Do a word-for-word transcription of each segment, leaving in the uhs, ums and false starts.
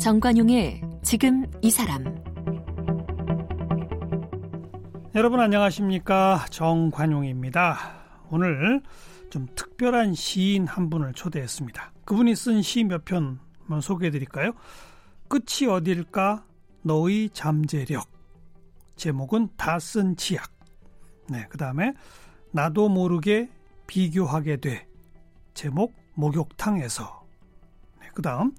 정관용의 지금 이 사람. 여러분 안녕하십니까? 정관용입니다. 오늘 좀 특별한 시인 한 분을 초대했습니다. 그분이 쓴 시 몇 편 소개해드릴까요? 끝이 어딜까? 너의 잠재력. 제목은 다 쓴 치약. 네, 그 다음에 나도 모르게 비교하게 돼. 제목 목욕탕에서. 네, 그 다음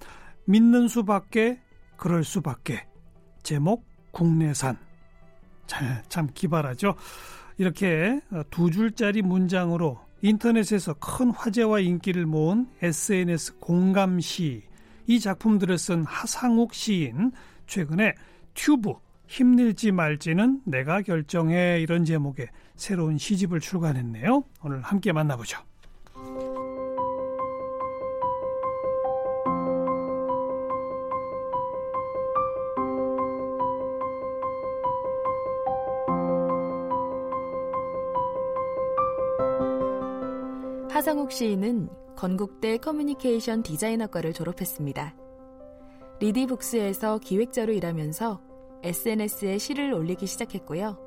믿는 수밖에 그럴 수밖에. 제목 국내산. 참, 참 기발하죠. 이렇게 두 줄짜리 문장으로 인터넷에서 큰 화제와 인기를 모은 에스엔에스 공감시, 이 작품들을 쓴 하상욱 시인, 최근에 튜브 힘들지 말지는 내가 결정해, 이런 제목의 새로운 시집을 출간했네요. 오늘 함께 만나보죠. 하상욱 시인은 건국대 커뮤니케이션 디자이너과를 졸업했습니다. 리디북스에서 기획자로 일하면서 에스엔에스에 시를 올리기 시작했고요.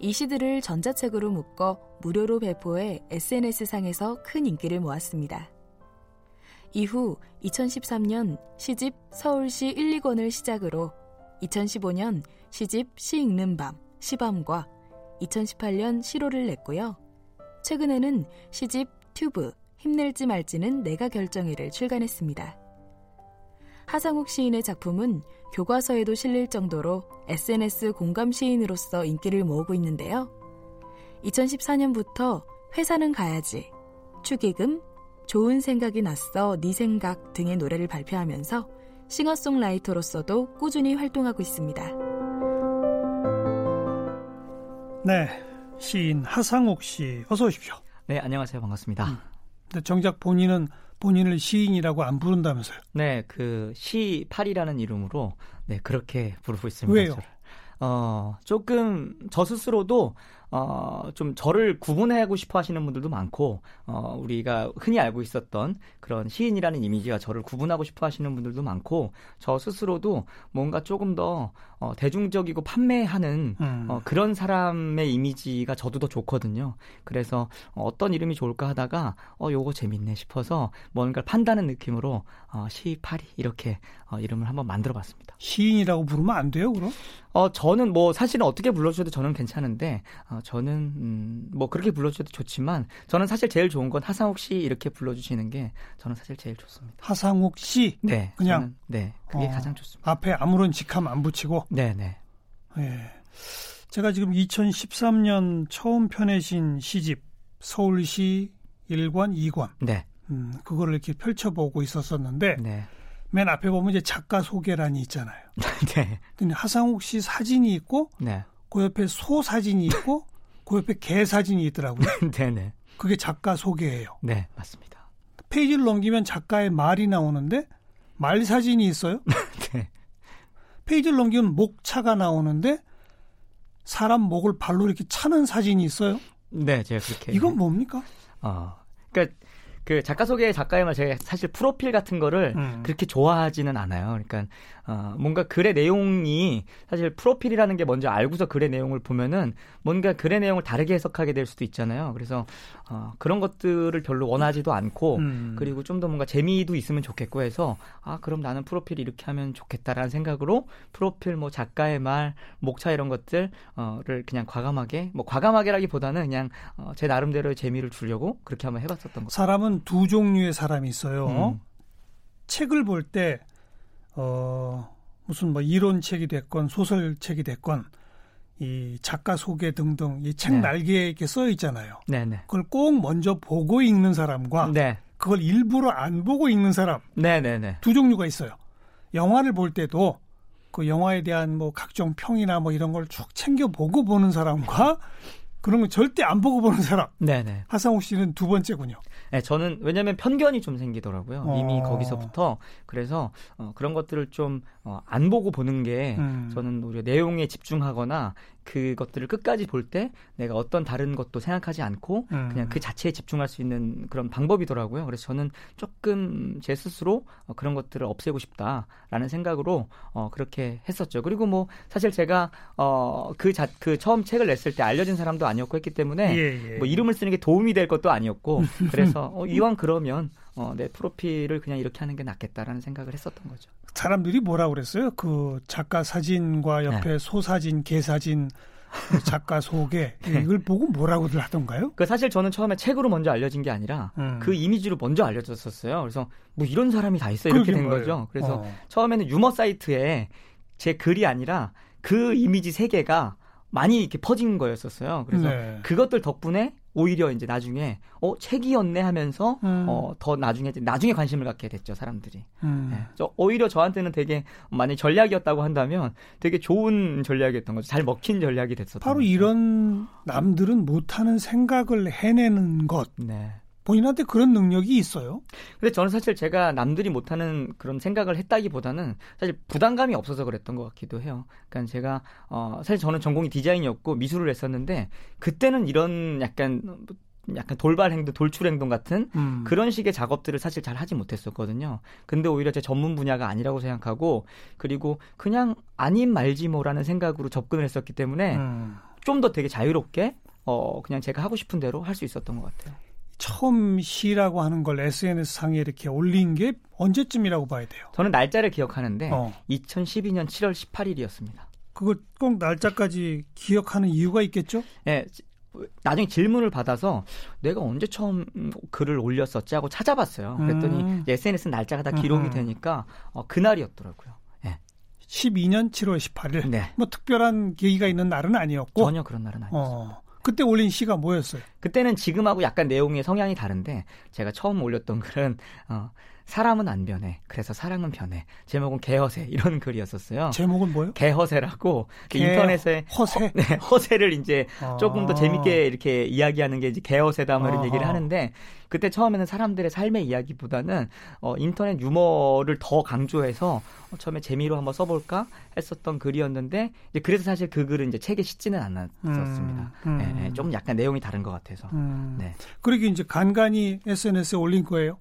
이 시들을 전자책으로 묶어 무료로 배포해 에스엔에스상에서 큰 인기를 모았습니다. 이후 이천십삼 년 시집 서울시 일, 이 권을 시작으로 이천십오 년 시집 시 읽는 밤, 시밤과 이천십팔 년 시로를 냈고요. 최근에는 시집 튜브 힘낼지 말지는 내가 결정해를 출간했습니다. 하상욱 시인의 작품은 교과서에도 실릴 정도로 에스엔에스 공감 시인으로서 인기를 모으고 있는데요. 이천십사 년부터 회사는 가야지, 축의금, 좋은 생각이 났어, 네 생각 등의 노래를 발표하면서 싱어송라이터로서도 꾸준히 활동하고 있습니다. 네, 시인 하상욱 씨, 어서 오십시오. 네, 안녕하세요. 반갑습니다. 음. 근데 정작 본인은 본인을 시인이라고 안 부른다면서요? 네, 그 시팔이라는 이름으로 네 그렇게 부르고 있습니다. 왜요? 저를. 어, 조금 저 스스로도 어, 좀 저를 구분하고 싶어 하시는 분들도 많고, 어, 우리가 흔히 알고 있었던 그런 시인이라는 이미지가 저를 구분하고 싶어 하시는 분들도 많고, 저 스스로도 뭔가 조금 더 어, 대중적이고 판매하는 음. 어, 그런 사람의 이미지가 저도 더 좋거든요. 그래서 어떤 이름이 좋을까 하다가 어, 요거 재밌네 싶어서 뭔가 판다는 느낌으로 어, 시파리 이렇게 어, 이름을 한번 만들어봤습니다. 시인이라고 부르면 안 돼요, 그럼? 어, 저는 뭐 사실은 어떻게 불러주셔도 저는 괜찮은데, 어, 저는 음, 뭐 그렇게 불러주셔도 좋지만 저는 사실 제일 좋은 건 하상욱 씨 이렇게 불러주시는 게 저는 사실 제일 좋습니다. 하상욱 씨? 네. 그냥? 저는, 네. 그게 어, 가장 좋습니다. 앞에 아무런 직함 안 붙이고? 네네. 네. 제가 지금 이천십삼 년 처음 펴내신 시집 서울시 일 권, 이 권. 네. 음, 그거를 이렇게 펼쳐보고 있었었는데, 네. 맨 앞에 보면 이제 작가 소개란이 있잖아요. 네. 근데 하상욱 씨 사진이 있고, 네. 그 옆에 소 사진이 있고, 그 옆에 개 사진이 있더라고요. 네네. 그게 작가 소개예요. 네, 맞습니다. 페이지를 넘기면 작가의 말이 나오는데 말 사진이 있어요. 네. 페이지를 넘기면 목차가 나오는데 사람 목을 발로 이렇게 차는 사진이 있어요. 네, 제가 그렇게. 이건 뭡니까? 어, 그러니까. 그 작가 소개 작가의 말, 제가 사실 프로필 같은 거를 음. 그렇게 좋아하지는 않아요. 그러니까 어, 뭔가 글의 내용이 사실 프로필이라는 게 먼저 알고서 글의 내용을 보면은 뭔가 글의 내용을 다르게 해석하게 될 수도 있잖아요. 그래서 어, 그런 것들을 별로 원하지도 않고 음. 그리고 좀 더 뭔가 재미도 있으면 좋겠고 해서, 아 그럼 나는 프로필 이렇게 하면 좋겠다라는 생각으로 프로필 뭐 작가의 말, 목차 이런 것들을 어, 그냥 과감하게, 뭐 과감하게라기보다는 그냥 어, 제 나름대로의 재미를 주려고 그렇게 한번 해봤었던 거. 사람은 두 종류의 사람이 있어요. 음. 책을 볼 때 어, 무슨 뭐 이론책이 됐건 소설책이 됐건 이 작가 소개 등등 이 책 네. 날개에 이렇게 써 있잖아요. 네네. 그걸 꼭 먼저 보고 읽는 사람과 네. 그걸 일부러 안 보고 읽는 사람. 네네네. 두 종류가 있어요. 영화를 볼 때도 그 영화에 대한 뭐 각종 평이나 뭐 이런 걸 쭉 챙겨 보고 보는 사람과 그런 건 절대 안 보고 보는 사람. 네네. 하상욱 씨는 두 번째군요. 네, 저는 왜냐하면 편견이 좀 생기더라고요. 어. 이미 거기서부터. 그래서 어, 그런 것들을 좀 안 어, 보고 보는 게 음. 저는 오히려 내용에 집중하거나 그것들을 끝까지 볼 때 내가 어떤 다른 것도 생각하지 않고 음. 그냥 그 자체에 집중할 수 있는 그런 방법이더라고요. 그래서 저는 조금 제 스스로 그런 것들을 없애고 싶다라는 생각으로 어, 그렇게 했었죠. 그리고 뭐 사실 제가 어, 그, 자, 그 처음 책을 냈을 때 알려진 사람도 아니었고 했기 때문에 예, 예. 뭐 이름을 쓰는 게 도움이 될 것도 아니었고 그래서 어, 이왕 그러면 어, 내 프로필을 그냥 이렇게 하는 게 낫겠다라는 생각을 했었던 거죠. 사람들이 뭐라고 그랬어요? 그 작가 사진과 옆에 네. 소사진, 개사진, 작가 소개 이걸 보고 뭐라고들 하던가요? 그 사실 저는 처음에 책으로 먼저 알려진 게 아니라 음. 그 이미지로 먼저 알려졌었어요. 그래서 뭐 이런 사람이 다 있어 이렇게 된 거예요. 거죠. 그래서 어. 처음에는 유머 사이트에 제 글이 아니라 그 이미지 세 개가 많이 이렇게 퍼진 거였었어요. 그래서 네. 그것들 덕분에 오히려 이제 나중에 어 책이었네 하면서 음. 어, 더 나중에 나중에 관심을 갖게 됐죠 사람들이. 음. 네. 저 오히려 저한테는 되게 만약 전략이었다고 한다면 되게 좋은 전략이었던 거죠. 잘 먹힌 전략이 됐었던. 바로 거죠. 이런 남들은 못하는 생각을 해내는 것. 네. 본인한테 그런 능력이 있어요? 근데 저는 사실 제가 남들이 못하는 그런 생각을 했다기보다는 사실 부담감이 없어서 그랬던 것 같기도 해요. 그러니까 제가 어, 사실 저는 전공이 디자인이었고 미술을 했었는데 그때는 이런 약간 약간 돌발 행동, 돌출 행동 같은 음. 그런 식의 작업들을 사실 잘 하지 못했었거든요. 근데 오히려 제 전문 분야가 아니라고 생각하고 그리고 그냥 아님 말지 뭐라는 생각으로 접근을 했었기 때문에 음. 좀 더 되게 자유롭게 어, 그냥 제가 하고 싶은 대로 할 수 있었던 것 같아요. 처음 시라고 하는 걸 에스엔에스 상에 이렇게 올린 게 언제쯤이라고 봐야 돼요? 저는 날짜를 기억하는데 어. 이천십이 년 칠월 십팔일이었습니다. 그걸 꼭 날짜까지 기억하는 이유가 있겠죠? 네. 나중에 질문을 받아서 내가 언제 처음 글을 올렸었지 하고 찾아봤어요. 그랬더니 음. 에스엔에스 날짜가 다 기록이 음. 되니까 어, 그날이었더라고요. 네. 십이 년 칠월 십팔일? 네. 뭐 특별한 계기가 있는 날은 아니었고? 전혀 그런 날은 아니었습니다. 어. 그때 올린 시가 뭐였어요? 그때는 지금하고 약간 내용의 성향이 다른데 제가 처음 올렸던 글은 어, 사람은 안 변해. 그래서 사랑은 변해. 제목은 개허세 이런 글이었었어요. 제목은 뭐예요? 개허세라고 개... 인터넷에 허세? 허, 네, 허세를 이제 아... 조금 더 재밌게 이렇게 이야기하는 게 이제 개허세다 뭐 이런 얘기를 하는데 그때 처음에는 사람들의 삶의 이야기보다는 어, 인터넷 유머를 더 강조해서 어, 처음에 재미로 한번 써볼까 했었던 글이었는데 이제 그래서 사실 그 글은 이제 책에 싣지는 않았었습니다. 음, 음. 네, 네, 좀 약간 내용이 다른 것 같아서. 음. 네. 그러게 이제 간간히 에스엔에스에 올린 거예요?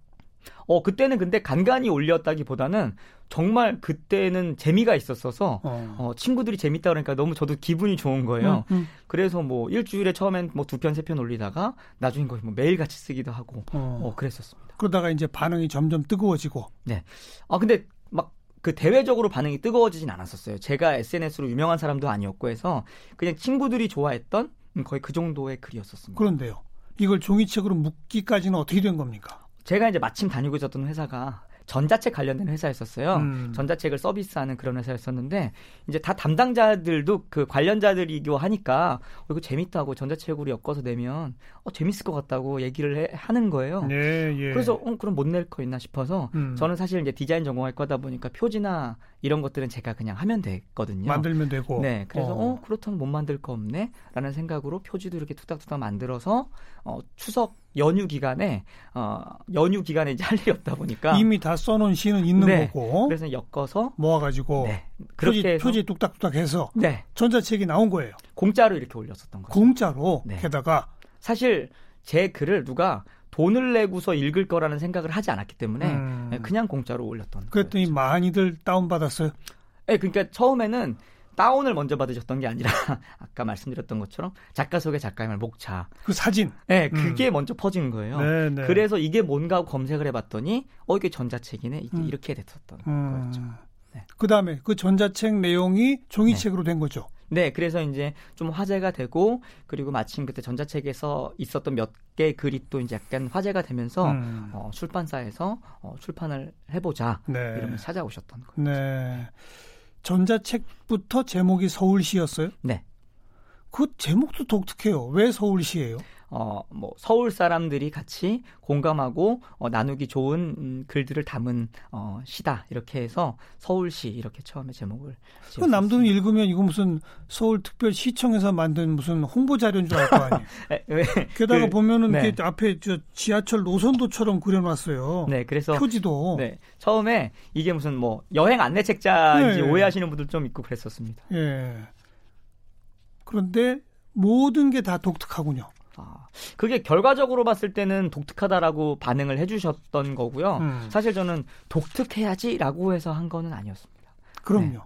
어, 그때는 근데 간간히 올렸다기보다는 정말 그때는 재미가 있었어서 어. 어, 친구들이 재밌다 그러니까 너무 저도 기분이 좋은 거예요. 음, 음. 그래서 뭐 일주일에 처음엔 뭐 두 편, 세 편 올리다가 나중에 거의 뭐 매일 같이 쓰기도 하고 어. 어, 그랬었습니다. 그러다가 이제 반응이 점점 뜨거워지고. 네. 아, 근데 막 그 대외적으로 반응이 뜨거워지진 않았었어요. 제가 에스엔에스로 유명한 사람도 아니었고 해서 그냥 친구들이 좋아했던 거의 그 정도의 글이었었습니다. 그런데요. 이걸 종이책으로 묶기까지는 어떻게 된 겁니까? 제가 이제 마침 다니고 있었던 회사가 전자책 관련된 회사였었어요. 음. 전자책을 서비스하는 그런 회사였었는데 이제 다 담당자들도 그 관련자들이고 하니까 어, 이거 재밌다고 전자책으로 엮어서 내면 어, 재밌을 것 같다고 얘기를 해, 하는 거예요. 예, 예. 그래서 어, 그럼 못 낼 거 있나 싶어서 음. 저는 사실 이제 디자인 전공할 거다 보니까 표지나 이런 것들은 제가 그냥 하면 됐거든요. 만들면 되고. 네. 그래서 어, 어 그렇다면 못 만들 거 없네 라는 생각으로 표지도 이렇게 툭닥툭닥 만들어서 어, 추석 연휴 기간에 어, 연휴 기간에 이제 할 일이 없다 보니까 이미 다 써놓은 시는 있는 네, 거고 그래서 엮어서 모아가지고 네, 그렇게 표지, 표지 뚝딱뚝딱해서 네. 전자책이 나온 거예요. 공짜로 이렇게 올렸었던 거죠. 공짜로 네. 게다가 사실 제 글을 누가 돈을 내고서 읽을 거라는 생각을 하지 않았기 때문에 음. 그냥 공짜로 올렸던. 그랬더니 거였죠. 많이들 다운 받았어요. 네, 그러니까 처음에는. 다운을 먼저 받으셨던 게 아니라 아까 말씀드렸던 것처럼 작가 소개 작가의 말 목차 그 사진 네 그게 음. 먼저 퍼진 거예요. 네네. 그래서 이게 뭔가 하고 검색을 해봤더니 어 이게 전자책이네 이게 음. 이렇게 됐었던 음. 거였죠. 네. 그 다음에 그 전자책 내용이 종이책으로 네. 된 거죠. 네, 그래서 이제 좀 화제가 되고 그리고 마침 그때 전자책에서 있었던 몇 개 글이 또 이제 약간 화제가 되면서 음. 어, 출판사에서 어, 출판을 해보자 네. 이러면서 찾아오셨던 거죠. 네. 전자책부터 제목이 서울시였어요? 네. 그 제목도 독특해요. 왜 서울시예요? 어, 뭐 서울 사람들이 같이 공감하고 어, 나누기 좋은 음, 글들을 담은 어, 시다. 이렇게 해서 서울시 이렇게 처음에 제목을 그 남들은 읽으면 이거 무슨 서울특별시청에서 만든 무슨 홍보자료인 줄 알 거 아니에요. 네, 게다가 그, 보면은 네. 앞에 저 지하철 노선도처럼 그려놨어요. 네, 그래서 표지도. 네, 처음에 이게 무슨 뭐 여행 안내책자인지 네, 오해하시는 분들 좀 있고 그랬었습니다. 예. 네. 그런데 모든 게 다 독특하군요. 아, 그게 결과적으로 봤을 때는 독특하다라고 반응을 해주셨던 거고요. 음. 사실 저는 독특해야지라고 해서 한 거는 아니었습니다. 그럼요. 네.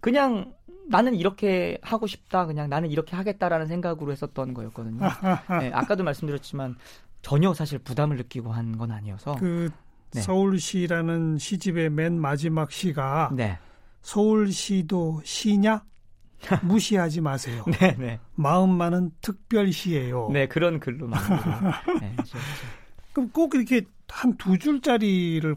그냥 나는 이렇게 하고 싶다, 그냥 나는 이렇게 하겠다라는 생각으로 했었던 거였거든요. 네, 아까도 말씀드렸지만 전혀 사실 부담을 느끼고 한 건 아니어서. 그 네. 서울시라는 시집의 맨 마지막 시가 네. 서울시도 시냐? 무시하지 마세요. 네네. 마음만은 특별시예요. 네, 그런 글로 만들어요. 네, 그럼 꼭 이렇게 한 두 줄짜리를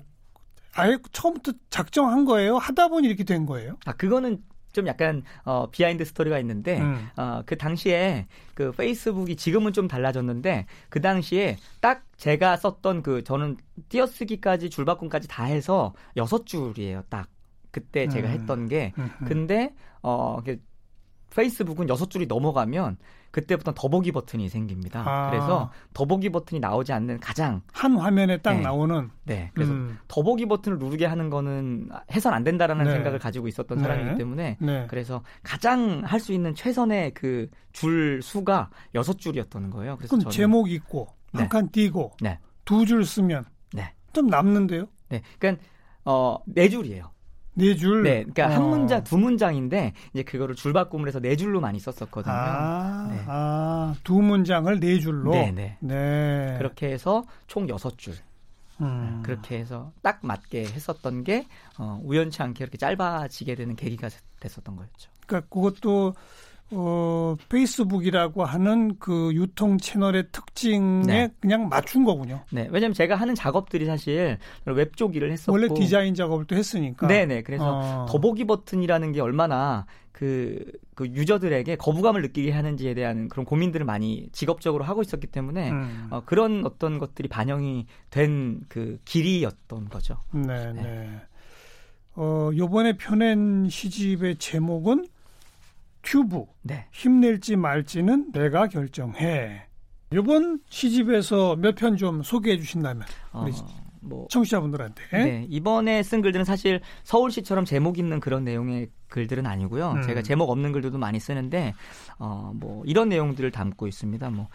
아예 처음부터 작정한 거예요? 하다 보니 이렇게 된 거예요? 아, 그거는 좀 약간 어, 비하인드 스토리가 있는데 음. 어, 그 당시에 그 페이스북이 지금은 좀 달라졌는데 그 당시에 딱 제가 썼던 그 저는 띄어쓰기까지 줄바꿈까지 다 해서 여섯 줄이에요, 딱. 그때 제가 했던 게 근데 어, 페이스북은 여섯 줄이 넘어가면 그때부터 더보기 버튼이 생깁니다. 아. 그래서 더보기 버튼이 나오지 않는 가장 한 화면에 딱 네. 나오는 네. 그래서 음. 더보기 버튼을 누르게 하는 거는 해선 안 된다라는 네. 생각을 가지고 있었던 네. 사람이기 때문에 네. 그래서 가장 할 수 있는 최선의 그 줄 수가 여섯 줄이었던 거예요. 그래서 그럼 제목 있고 네. 한 칸 띄고 네. 두 줄 쓰면 네. 좀 남는데요? 네. 그러니까 어, 네 줄이에요. 네 줄. 네, 그러니까 어. 한 문장, 두 문장인데 이제 그거를 줄바꿈을 해서 네 줄로 많이 썼었거든요. 아, 네. 아, 두 문장을 네 줄로. 네네. 네. 그렇게 해서 총 여섯 줄. 음. 그렇게 해서 딱 맞게 했었던 게 어, 우연치 않게 이렇게 짧아지게 되는 계기가 됐었던 거였죠. 그러니까 그것도 어, 페이스북이라고 하는 그 유통 채널의 특징에 네. 그냥 맞춘 거군요. 네, 왜냐하면 제가 하는 작업들이 사실 웹 쪽 일을 했었고 원래 디자인 작업을 또 했으니까. 네네. 그래서 어. 더보기 버튼이라는 게 얼마나 그, 그 유저들에게 거부감을 느끼게 하는지에 대한 그런 고민들을 많이 직업적으로 하고 있었기 때문에 음. 어, 그런 어떤 것들이 반영이 된 그 길이었던 거죠. 네네. 네. 어, 이번에 펴낸 시집의 제목은 튜브, 네. 힘낼지 말지는 내가 결정해. 이번 시집에서 몇 편 좀 소개해 주신다면 우리 어, 뭐, 청취자분들한테. 네, 이번에 쓴 글들은 사실 서울시처럼 제목 있는 그런 내용의 글들은 아니고요. 음. 제가 제목 없는 글들도 많이 쓰는데 어, 뭐 이런 내용들을 담고 있습니다. 뭐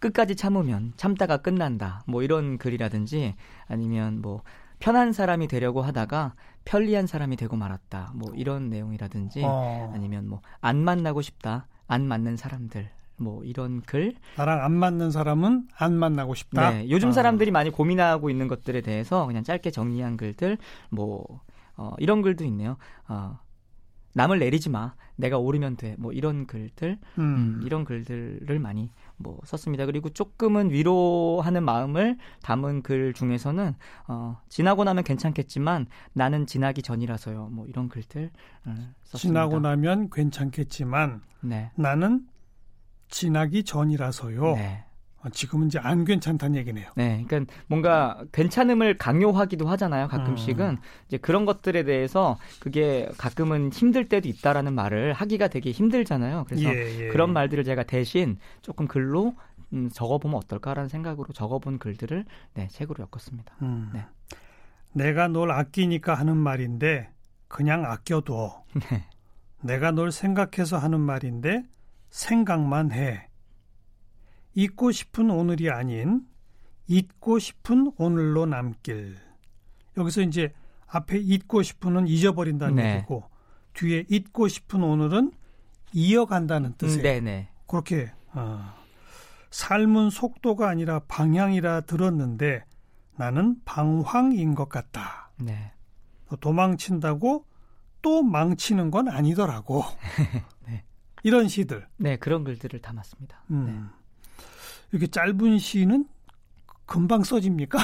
끝까지 참으면 참다가 끝난다. 뭐 이런 글이라든지 아니면 뭐 편한 사람이 되려고 하다가 편리한 사람이 되고 말았다. 뭐 이런 내용이라든지 어. 아니면 뭐 안 만나고 싶다. 안 맞는 사람들. 뭐 이런 글. 나랑 안 맞는 사람은 안 만나고 싶다. 네, 요즘 사람들이 어. 많이 고민하고 있는 것들에 대해서 그냥 짧게 정리한 글들. 뭐 어, 이런 글도 있네요. 어, 남을 내리지 마. 내가 오르면 돼. 뭐 이런 글들. 음. 음, 이런 글들을 많이 뭐 썼습니다. 그리고 조금은 위로하는 마음을 담은 글 중에서는 어, 지나고 나면 괜찮겠지만 나는 지나기 전이라서요. 뭐 이런 글들 음, 썼습니다. 지나고 나면 괜찮겠지만 네. 나는 지나기 전이라서요. 네. 지금은 이제 안 괜찮다는 얘기네요. 네, 그러니까 뭔가 괜찮음을 강요하기도 하잖아요. 가끔씩은 음. 이제 그런 것들에 대해서 그게 가끔은 힘들 때도 있다라는 말을 하기가 되게 힘들잖아요. 그래서 예, 예. 그런 말들을 제가 대신 조금 글로 음, 적어보면 어떨까라는 생각으로 적어본 글들을 네, 책으로 엮었습니다. 음. 네. 내가 널 아끼니까 하는 말인데 그냥 아껴둬. 네. 내가 널 생각해서 하는 말인데 생각만 해. 잊고 싶은 오늘이 아닌 잊고 싶은 오늘로 남길. 여기서 이제 앞에 잊고 싶은은 잊어버린다는 네. 얘기고 뒤에 잊고 싶은 오늘은 이어간다는 뜻이에요. 네, 네. 그렇게 어, 삶은 속도가 아니라 방향이라 들었는데 나는 방황인 것 같다. 네. 도망친다고 또 망치는 건 아니더라고. 네. 이런 시들. 네, 그런 글들을 담았습니다. 음. 네. 이렇게 짧은 시는 금방 써집니까?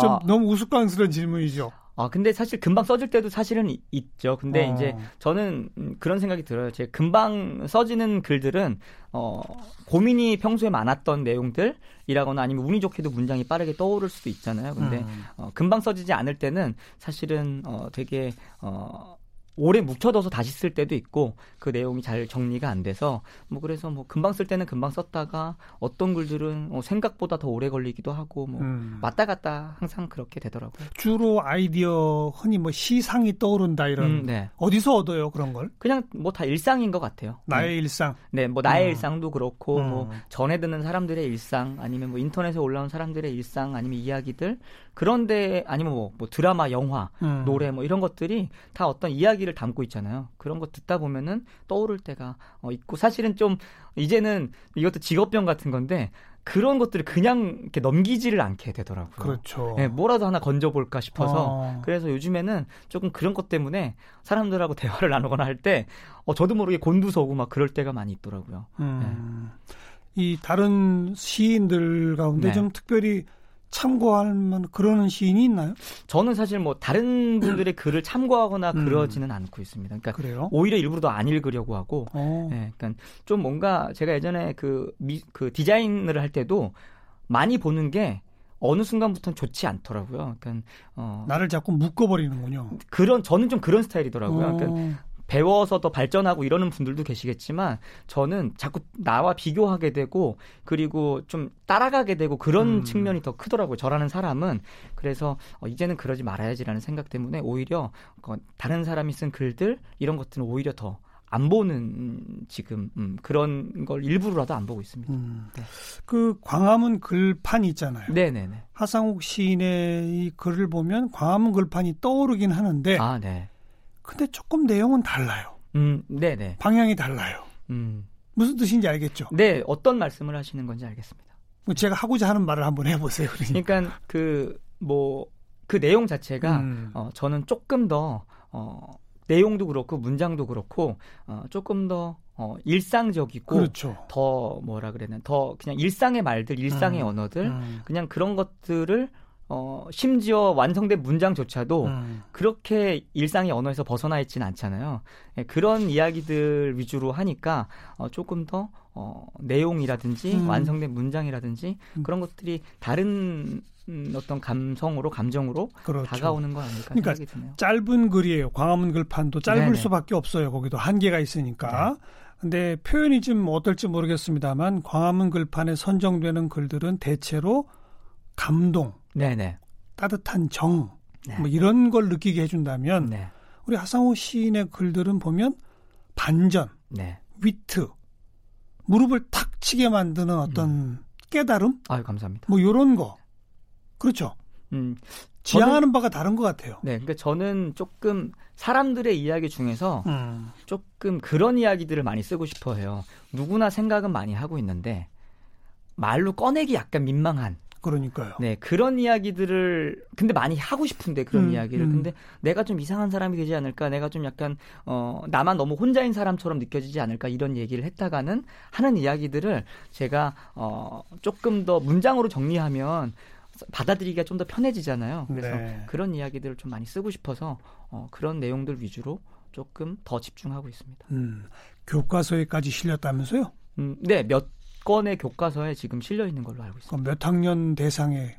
좀 아, 너무 우스꽝스러운 질문이죠. 아, 근데 사실 금방 써질 때도 사실은 이, 있죠. 근데 어. 이제 저는 그런 생각이 들어요. 제 금방 써지는 글들은 어, 고민이 평소에 많았던 내용들이라거나 아니면 운이 좋게도 문장이 빠르게 떠오를 수도 있잖아요. 근데 음. 어, 금방 써지지 않을 때는 사실은 어, 되게 어, 오래 묵혀둬서 다시 쓸 때도 있고 그 내용이 잘 정리가 안 돼서 뭐 그래서 뭐 금방 쓸 때는 금방 썼다가 어떤 글들은 어 생각보다 더 오래 걸리기도 하고 뭐 음. 왔다 갔다 항상 그렇게 되더라고요. 주로 아이디어 흔히 뭐 시상이 떠오른다 이런 음, 네. 어디서 얻어요 그런 걸? 그냥 뭐 다 일상인 것 같아요. 나의 네. 일상. 네, 뭐 나의 음. 일상도 그렇고 음. 뭐 전해 듣는 사람들의 일상 아니면 뭐 인터넷에 올라온 사람들의 일상 아니면 이야기들 그런데 아니면 뭐, 뭐 드라마, 영화, 음. 노래 뭐 이런 것들이 다 어떤 이야기 를 담고 있잖아요. 그런 거 듣다 보면은 떠오를 때가 있고 사실은 좀 이제는 이것도 직업병 같은 건데 그런 것들을 그냥 이렇게 넘기지를 않게 되더라고요. 그렇죠. 네, 뭐라도 하나 건져볼까 싶어서 어. 그래서 요즘에는 조금 그런 것 때문에 사람들하고 대화를 나누거나 할 때 어, 저도 모르게 곤두서고 막 그럴 때가 많이 있더라고요. 음. 네. 이 다른 시인들 가운데 네. 좀 특별히 참고할 만 그러는 시인이 있나요? 저는 사실 뭐 다른 분들의 글을 참고하거나 그러지는 음. 않고 있습니다. 그러니까 그래요? 오히려 일부러 더 안 읽으려고 하고, 네, 그러니까 좀 뭔가 제가 예전에 그, 미, 그 디자인을 할 때도 많이 보는 게 어느 순간부터는 좋지 않더라고요. 그러니까 어, 나를 자꾸 묶어버리는군요. 그런 저는 좀 그런 스타일이더라고요. 그러니까 배워서 더 발전하고 이러는 분들도 계시겠지만 저는 자꾸 나와 비교하게 되고 그리고 좀 따라가게 되고 그런 음. 측면이 더 크더라고요. 저라는 사람은. 그래서 이제는 그러지 말아야지라는 생각 때문에 오히려 다른 사람이 쓴 글들 이런 것들은 오히려 더 안 보는 지금 음, 그런 걸 일부러라도 안 보고 있습니다. 음. 네. 그 광화문 글판 있잖아요. 네네네. 하상욱 시인의 이 글을 보면 광화문 글판이 떠오르긴 하는데 아, 네. 근데 조금 내용은 달라요. 음, 네네. 방향이 달라요. 음. 무슨 뜻인지 알겠죠? 네, 어떤 말씀을 하시는 건지 알겠습니다. 제가 하고자 하는 말을 한번 해보세요. 그러니까, 그러니까 그, 뭐, 그 내용 자체가 음. 어, 저는 조금 더 어, 내용도 그렇고 문장도 그렇고 어, 조금 더 어, 일상적이고 그렇죠. 더 뭐라 그래야 되나 더 그냥 일상의 말들, 일상의 음. 언어들 음. 그냥 그런 것들을 어, 심지어 완성된 문장조차도 음. 그렇게 일상의 언어에서 벗어나 있지는 않잖아요. 네, 그런 이야기들 위주로 하니까 어, 조금 더 어, 내용이라든지 음. 완성된 문장이라든지 음. 그런 것들이 다른 음, 어떤 감성으로 감정으로 그렇죠. 다가오는 거 아닐까 그러니까 생각이 드네요. 짧은 글이에요. 광화문 글판도 짧을 네네. 수밖에 없어요. 거기도 한계가 있으니까. 네. 근데 표현이 좀 어떨지 모르겠습니다만 광화문 글판에 선정되는 글들은 대체로 감동 네네. 따뜻한 정, 네. 뭐 이런 걸 느끼게 해준다면 네. 우리 하상우 시인의 글들은 보면 반전, 네. 위트, 무릎을 탁 치게 만드는 어떤 음. 깨달음? 아유, 감사합니다. 뭐 이런 거. 그렇죠. 음, 지향하는 저는, 바가 다른 것 같아요. 네, 그러니까 저는 조금 사람들의 이야기 중에서 음. 조금 그런 이야기들을 많이 쓰고 싶어 해요. 누구나 생각은 많이 하고 있는데 말로 꺼내기 약간 민망한 그러니까요. 네, 그런 이야기들을 근데 많이 하고 싶은데 그런 음, 이야기를 음. 근데 내가 좀 이상한 사람이 되지 않을까, 내가 좀 약간 어 나만 너무 혼자인 사람처럼 느껴지지 않을까 이런 얘기를 했다가는 하는 이야기들을 제가 어 조금 더 문장으로 정리하면 받아들이기가 좀 더 편해지잖아요. 그래서 네. 그런 이야기들을 좀 많이 쓰고 싶어서 어 그런 내용들 위주로 조금 더 집중하고 있습니다. 음, 교과서에까지 실렸다면서요? 음, 네, 몇 건의 교과서에 지금 실려 있는 걸로 알고 있습니다. 몇 학년 대상에?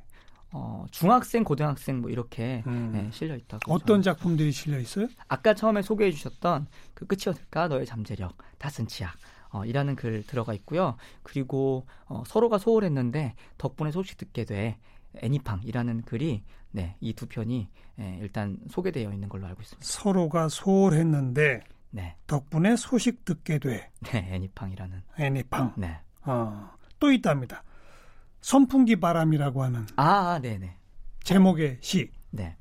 어, 중학생, 고등학생 뭐 이렇게 음. 네, 실려 있다고. 어떤 저는. 작품들이 실려 있어요? 아까 처음에 소개해 주셨던 그 끝이 어딜까 너의 잠재력, 다쓴 치약 어, 이라는 글 들어가 있고요. 그리고 어, 서로가 소홀했는데 덕분에 소식 듣게 돼 애니팡이라는 글이 네, 이 두 편이 네, 일단 소개되어 있는 걸로 알고 있습니다. 서로가 소홀했는데 네. 덕분에 소식 듣게 돼. 네, 애니팡이라는. 애니팡. 네. 어, 또 있답니다. 선풍기 바람이라고 하는 아, 네네. 제목의 시. 네.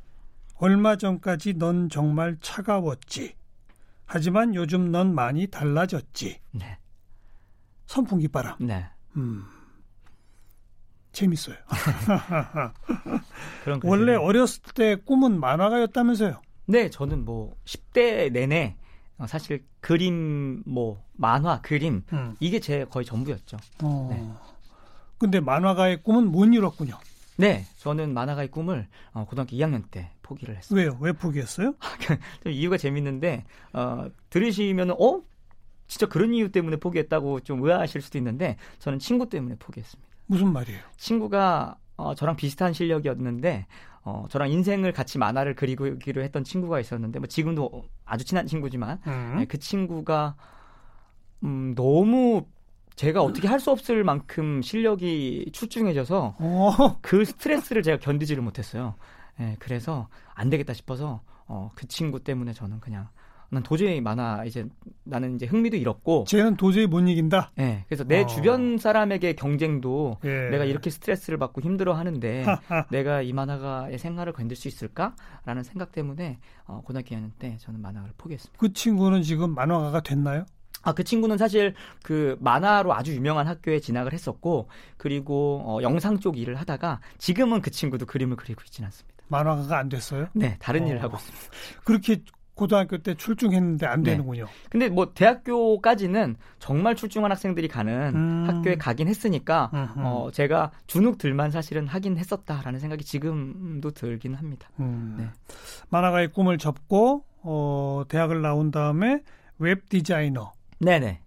얼마 전까지 넌 정말 차가웠지. 하지만 요즘 넌 많이 달라졌지. 네. 선풍기 바람. 네. 음. 재밌어요. 그런 원래 어렸을 때 꿈은 만화가였다면서요? 네, 저는 뭐 십 대 내내 사실 그림, 뭐 만화, 그림 음. 이게 제 거의 전부였죠. 어. 네. 근데 만화가의 꿈은 못 이뤘군요. 네, 저는 만화가의 꿈을 고등학교 이 학년 때 포기를 했어요. 왜요? 왜 포기했어요? 좀 이유가 재밌는데 어, 들으시면 어? 진짜 그런 이유 때문에 포기했다고 좀 의아하실 수도 있는데 저는 친구 때문에 포기했습니다. 무슨 말이에요? 친구가 어, 저랑 비슷한 실력이었는데 어, 저랑 인생을 같이 만화를 그리기로 했던 친구가 있었는데, 뭐 지금도 아주 친한 친구지만, 음. 네, 그 친구가 음, 너무 제가 어떻게 할 수 없을 만큼 실력이 출중해져서 오. 그 스트레스를 제가 견디지를 못했어요. 네, 그래서 안 되겠다 싶어서 어, 그 친구 때문에 저는 그냥 난 도저히 만화 이제 나는 이제 흥미도 잃었고 쟤는 도저히 못 이긴다. 네, 그래서 내 어. 주변 사람에게 경쟁도 예. 내가 이렇게 스트레스를 받고 힘들어하는데 내가 이 만화가의 생활을 견딜 수 있을까라는 생각 때문에 어, 고등학교 이 학년 때 저는 만화를 포기했습니다. 그 친구는 지금 만화가가 됐나요? 아, 그 친구는 사실 그 만화로 아주 유명한 학교에 진학을 했었고 그리고 어, 영상 쪽 일을 하다가 지금은 그 친구도 그림을 그리고 있지는 않습니다. 만화가가 안 됐어요? 네, 다른 어. 일을 하고 있습니다. 그렇게 고등학교 때 출중했는데 안 네. 되는군요. 근데 뭐 대학교까지는 정말 출중한 학생들이 가는 음. 학교에 가긴 했으니까 어, 제가 주눅들만 사실은 하긴 했었다라는 생각이 지금도 들긴 합니다. 음. 네. 만화가의 꿈을 접고 어, 대학을 나온 다음에 웹 디자이너. 네네.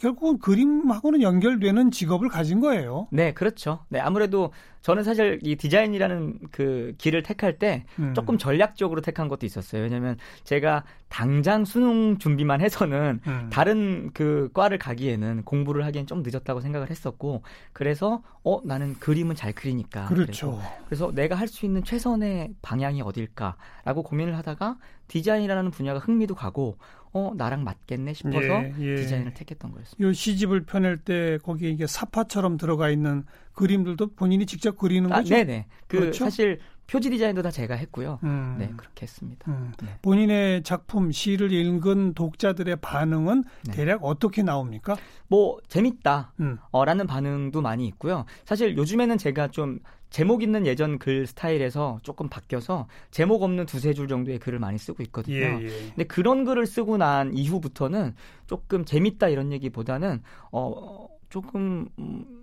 결국은 그림하고는 연결되는 직업을 가진 거예요. 네, 그렇죠. 네, 아무래도 저는 사실 이 디자인이라는 그 길을 택할 때 음. 조금 전략적으로 택한 것도 있었어요. 왜냐하면 제가 당장 수능 준비만 해서는 음. 다른 그 과를 가기에는 공부를 하기엔 좀 늦었다고 생각을 했었고, 그래서 어 나는 그림은 잘 그리니까. 그렇죠. 그래서, 그래서 내가 할 수 있는 최선의 방향이 어딜까라고 고민을 하다가 디자인이라는 분야가 흥미도 가고. 어 나랑 맞겠네 싶어서 예, 예. 디자인을 택했던 거였습니다. 이 시집을 펴낼 때 거기에 이게 사파처럼 들어가 있는 그림들도 본인이 직접 그리는 아, 거죠? 네네. 그 그렇죠? 사실 표지 디자인도 다 제가 했고요. 음. 네 그렇게 했습니다. 음. 네. 본인의 작품 시를 읽은 독자들의 반응은 네. 대략 어떻게 나옵니까? 뭐 재밌다 음. 어, 라는 반응도 많이 있고요. 사실 요즘에는 제가 좀 제목 있는 예전 글 스타일에서 조금 바뀌어서 제목 없는 두세 줄 정도의 글을 많이 쓰고 있거든요. 예, 예. 근데 그런 글을 쓰고 난 이후부터는 조금 재밌다 이런 얘기보다는 어, 조금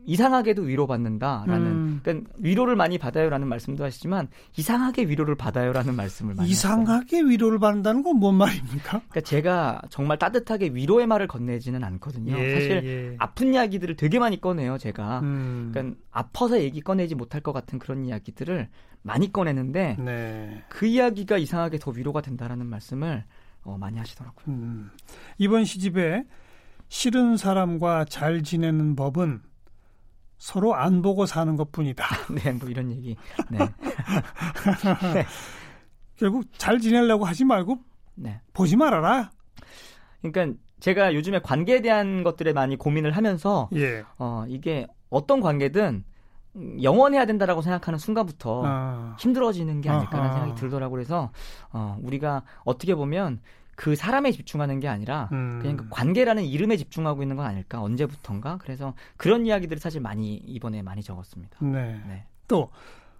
이상하게도 위로받는다라는 음. 그러니까 위로를 많이 받아요라는 말씀도 하시지만 이상하게 위로를 받아요라는 말씀을 많이 이상하게 했어요. 위로를 받는다는 건 뭔 말입니까? 그러니까 제가 정말 따뜻하게 위로의 말을 건네지는 않거든요. 예, 사실 예. 아픈 이야기들을 되게 많이 꺼내요. 제가 음. 그러니까 아파서 얘기 꺼내지 못할 것 같은 그런 이야기들을 많이 꺼내는데 네. 그 이야기가 이상하게 더 위로가 된다라는 말씀을 어, 많이 하시더라고요. 음. 이번 시집에 싫은 사람과 잘 지내는 법은 서로 안 보고 사는 것뿐이다. 네, 뭐 이런 얘기. 네. 네. 결국 잘 지내려고 하지 말고 네. 보지 말아라. 그러니까 제가 요즘에 관계에 대한 것들에 많이 고민을 하면서 예. 어, 이게 어떤 관계든 영원해야 된다라고 생각하는 순간부터 아. 힘들어지는 게 아닐까라는 아하. 생각이 들더라고요. 그래서 어, 우리가 어떻게 보면 그 사람에 집중하는 게 아니라 음. 그냥 그 관계라는 이름에 집중하고 있는 건 아닐까 언제부턴가 그래서 그런 이야기들을 사실 많이 이번에 많이 적었습니다. 네. 네. 또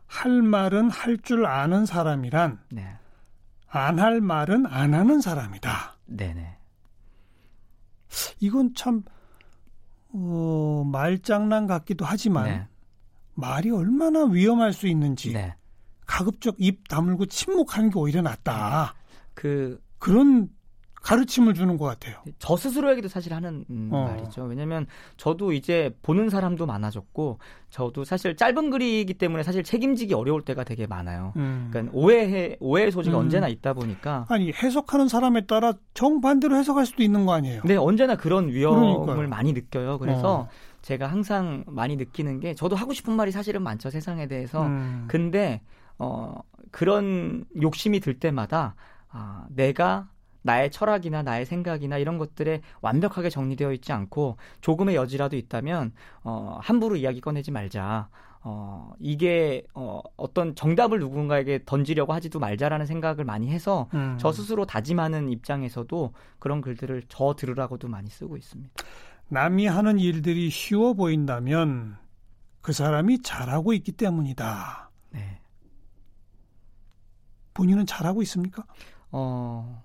할 말은 할 줄 아는 사람이란 네. 안 할 말은 안 하는 사람이다. 네네. 이건 참 어, 말장난 같기도 하지만 네. 말이 얼마나 위험할 수 있는지 네. 가급적 입 다물고 침묵하는 게 오히려 낫다. 그 그런 가르침을 주는 것 같아요. 저 스스로에게도 사실 하는 음, 어. 말이죠. 왜냐하면 저도 이제 보는 사람도 많아졌고 저도 사실 짧은 글이기 때문에 사실 책임지기 어려울 때가 되게 많아요. 음. 그러니까 오해해, 오해의 소지가 음. 언제나 있다 보니까. 아니 해석하는 사람에 따라 정반대로 해석할 수도 있는 거 아니에요. 네. 언제나 그런 위험을 그러니까요. 많이 느껴요. 그래서 어. 제가 항상 많이 느끼는 게 저도 하고 싶은 말이 사실은 많죠. 세상에 대해서. 음. 근데 어, 그런 욕심이 들 때마다 아, 내가 나의 철학이나 나의 생각이나 이런 것들에 완벽하게 정리되어 있지 않고 조금의 여지라도 있다면 어, 함부로 이야기 꺼내지 말자. 어, 이게 어, 어떤 정답을 누군가에게 던지려고 하지도 말자라는 생각을 많이 해서 음. 저 스스로 다짐하는 입장에서도 그런 글들을 저 들으라고도 많이 쓰고 있습니다. 남이 하는 일들이 쉬워 보인다면 그 사람이 잘하고 있기 때문이다. 네. 본인은 잘하고 있습니까? 어,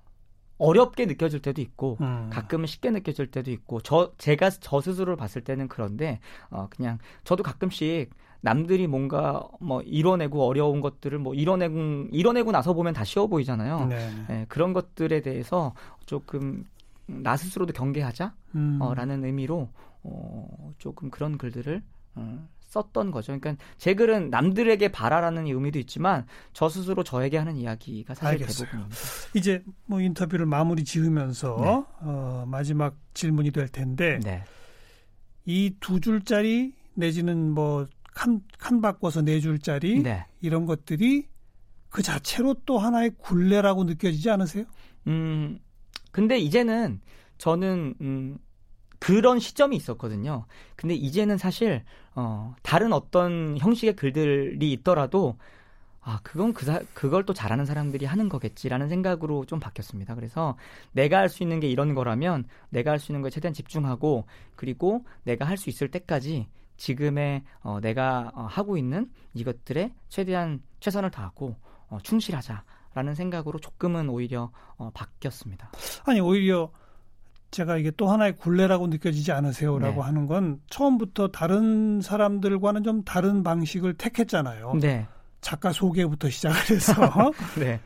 어렵게 느껴질 때도 있고 음. 가끔은 쉽게 느껴질 때도 있고 저 제가 저 스스로를 봤을 때는 그런데 어, 그냥 저도 가끔씩 남들이 뭔가 뭐 이뤄내고 어려운 것들을 뭐 이뤄내고 이뤄내고 나서 보면 다 쉬워 보이잖아요. 네. 네, 그런 것들에 대해서 조금 나 스스로도 경계하자라는 음. 어, 의미로 어, 조금 그런 글들을 음, 썼던 거죠. 그러니까 제 글은 남들에게 바라라는 의미도 있지만 저 스스로 저에게 하는 이야기가 사실 알겠어요. 대부분입니다. 이제 뭐 인터뷰를 마무리 지으면서 네. 어, 마지막 질문이 될 텐데 네. 이 두 줄짜리 내지는 뭐 칸, 칸 바꿔서 네 줄짜리 네. 이런 것들이 그 자체로 또 하나의 굴레라고 느껴지지 않으세요? 음, 근데 이제는 저는 음, 그런 시점이 있었거든요. 근데 이제는 사실 어, 다른 어떤 형식의 글들이 있더라도 아 그건 그 사, 그걸 또 잘하는 사람들이 하는 거겠지라는 생각으로 좀 바뀌었습니다. 그래서 내가 할 수 있는 게 이런 거라면 내가 할 수 있는 거에 최대한 집중하고 그리고 내가 할 수 있을 때까지 지금의 어, 내가 어, 하고 있는 이것들에 최대한 최선을 다하고 어, 충실하자라는 생각으로 조금은 오히려 어, 바뀌었습니다. 아니 오히려 제가 이게 또 하나의 굴레라고 느껴지지 않으세요라고 네. 하는 건 처음부터 다른 사람들과는 좀 다른 방식을 택했잖아요. 네. 작가 소개부터 시작해서. 네.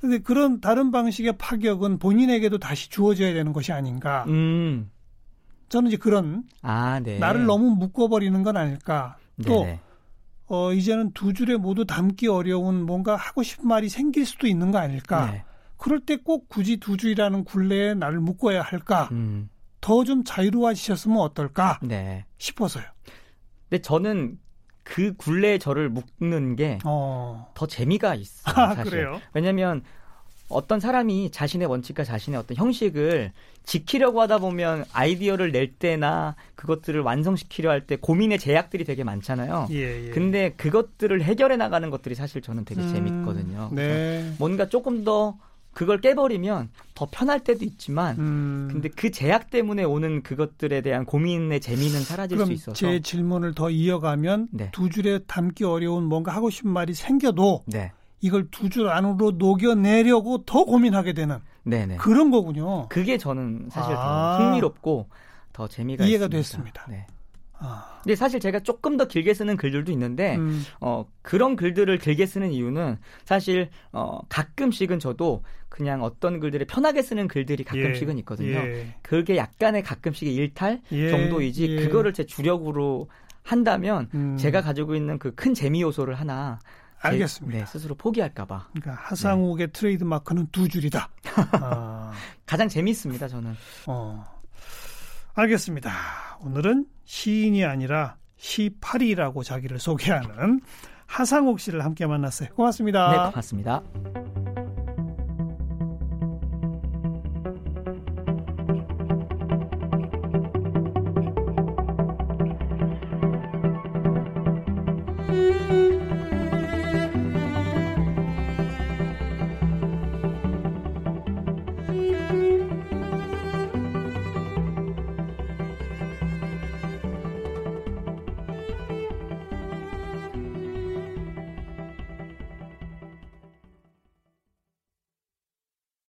근데 그런 다른 방식의 파격은 본인에게도 다시 주어져야 되는 것이 아닌가. 음. 저는 이제 그런 아, 네. 나를 너무 묶어버리는 건 아닐까. 또 어, 이제는 두 줄에 모두 담기 어려운 뭔가 하고 싶은 말이 생길 수도 있는 거 아닐까. 네. 그럴 때 꼭 굳이 두 줄이라는 굴레에 나를 묶어야 할까. 음. 더 좀 자유로워지셨으면 어떨까 네. 싶어서요. 근데 저는 그 굴레에 저를 묶는 게 더 어. 재미가 있어요. 아, 사실. 그래요? 왜냐하면 어떤 사람이 자신의 원칙과 자신의 어떤 형식을 지키려고 하다 보면 아이디어를 낼 때나 그것들을 완성시키려 할 때 고민의 제약들이 되게 많잖아요. 예, 예. 근데 그것들을 해결해 나가는 것들이 사실 저는 되게 음, 재밌거든요. 네. 뭔가 조금 더 그걸 깨버리면 더 편할 때도 있지만 음. 근데 그 제약 때문에 오는 그것들에 대한 고민의 재미는 사라질 수 있어서 그럼 제 질문을 더 이어가면 네. 두 줄에 담기 어려운 뭔가 하고 싶은 말이 생겨도 네. 이걸 두 줄 안으로 녹여내려고 더 고민하게 되는 네네. 그런 거군요. 그게 저는 사실 아. 더 흥미롭고 더 재미가 이해가 있습니다. 됐습니다. 네. 아. 근데 사실 제가 조금 더 길게 쓰는 글들도 있는데 음. 어, 그런 글들을 길게 쓰는 이유는 사실 어, 가끔씩은 저도 그냥 어떤 글들을 편하게 쓰는 글들이 가끔씩은 있거든요. 예. 그게 약간의 가끔씩의 일탈 예. 정도이지 예. 그거를 제 주력으로 한다면 음. 제가 가지고 있는 그 큰 재미 요소를 하나 제, 알겠습니다. 네, 스스로 포기할까 봐. 그러니까 하상욱의 네. 트레이드 마크는 두 줄이다. 아. 가장 재미있습니다, 저는. 어. 알겠습니다. 오늘은 시인이 아니라 시파리라고 자기를 소개하는 하상욱 씨를 함께 만났어요. 고맙습니다. 네, 고맙습니다.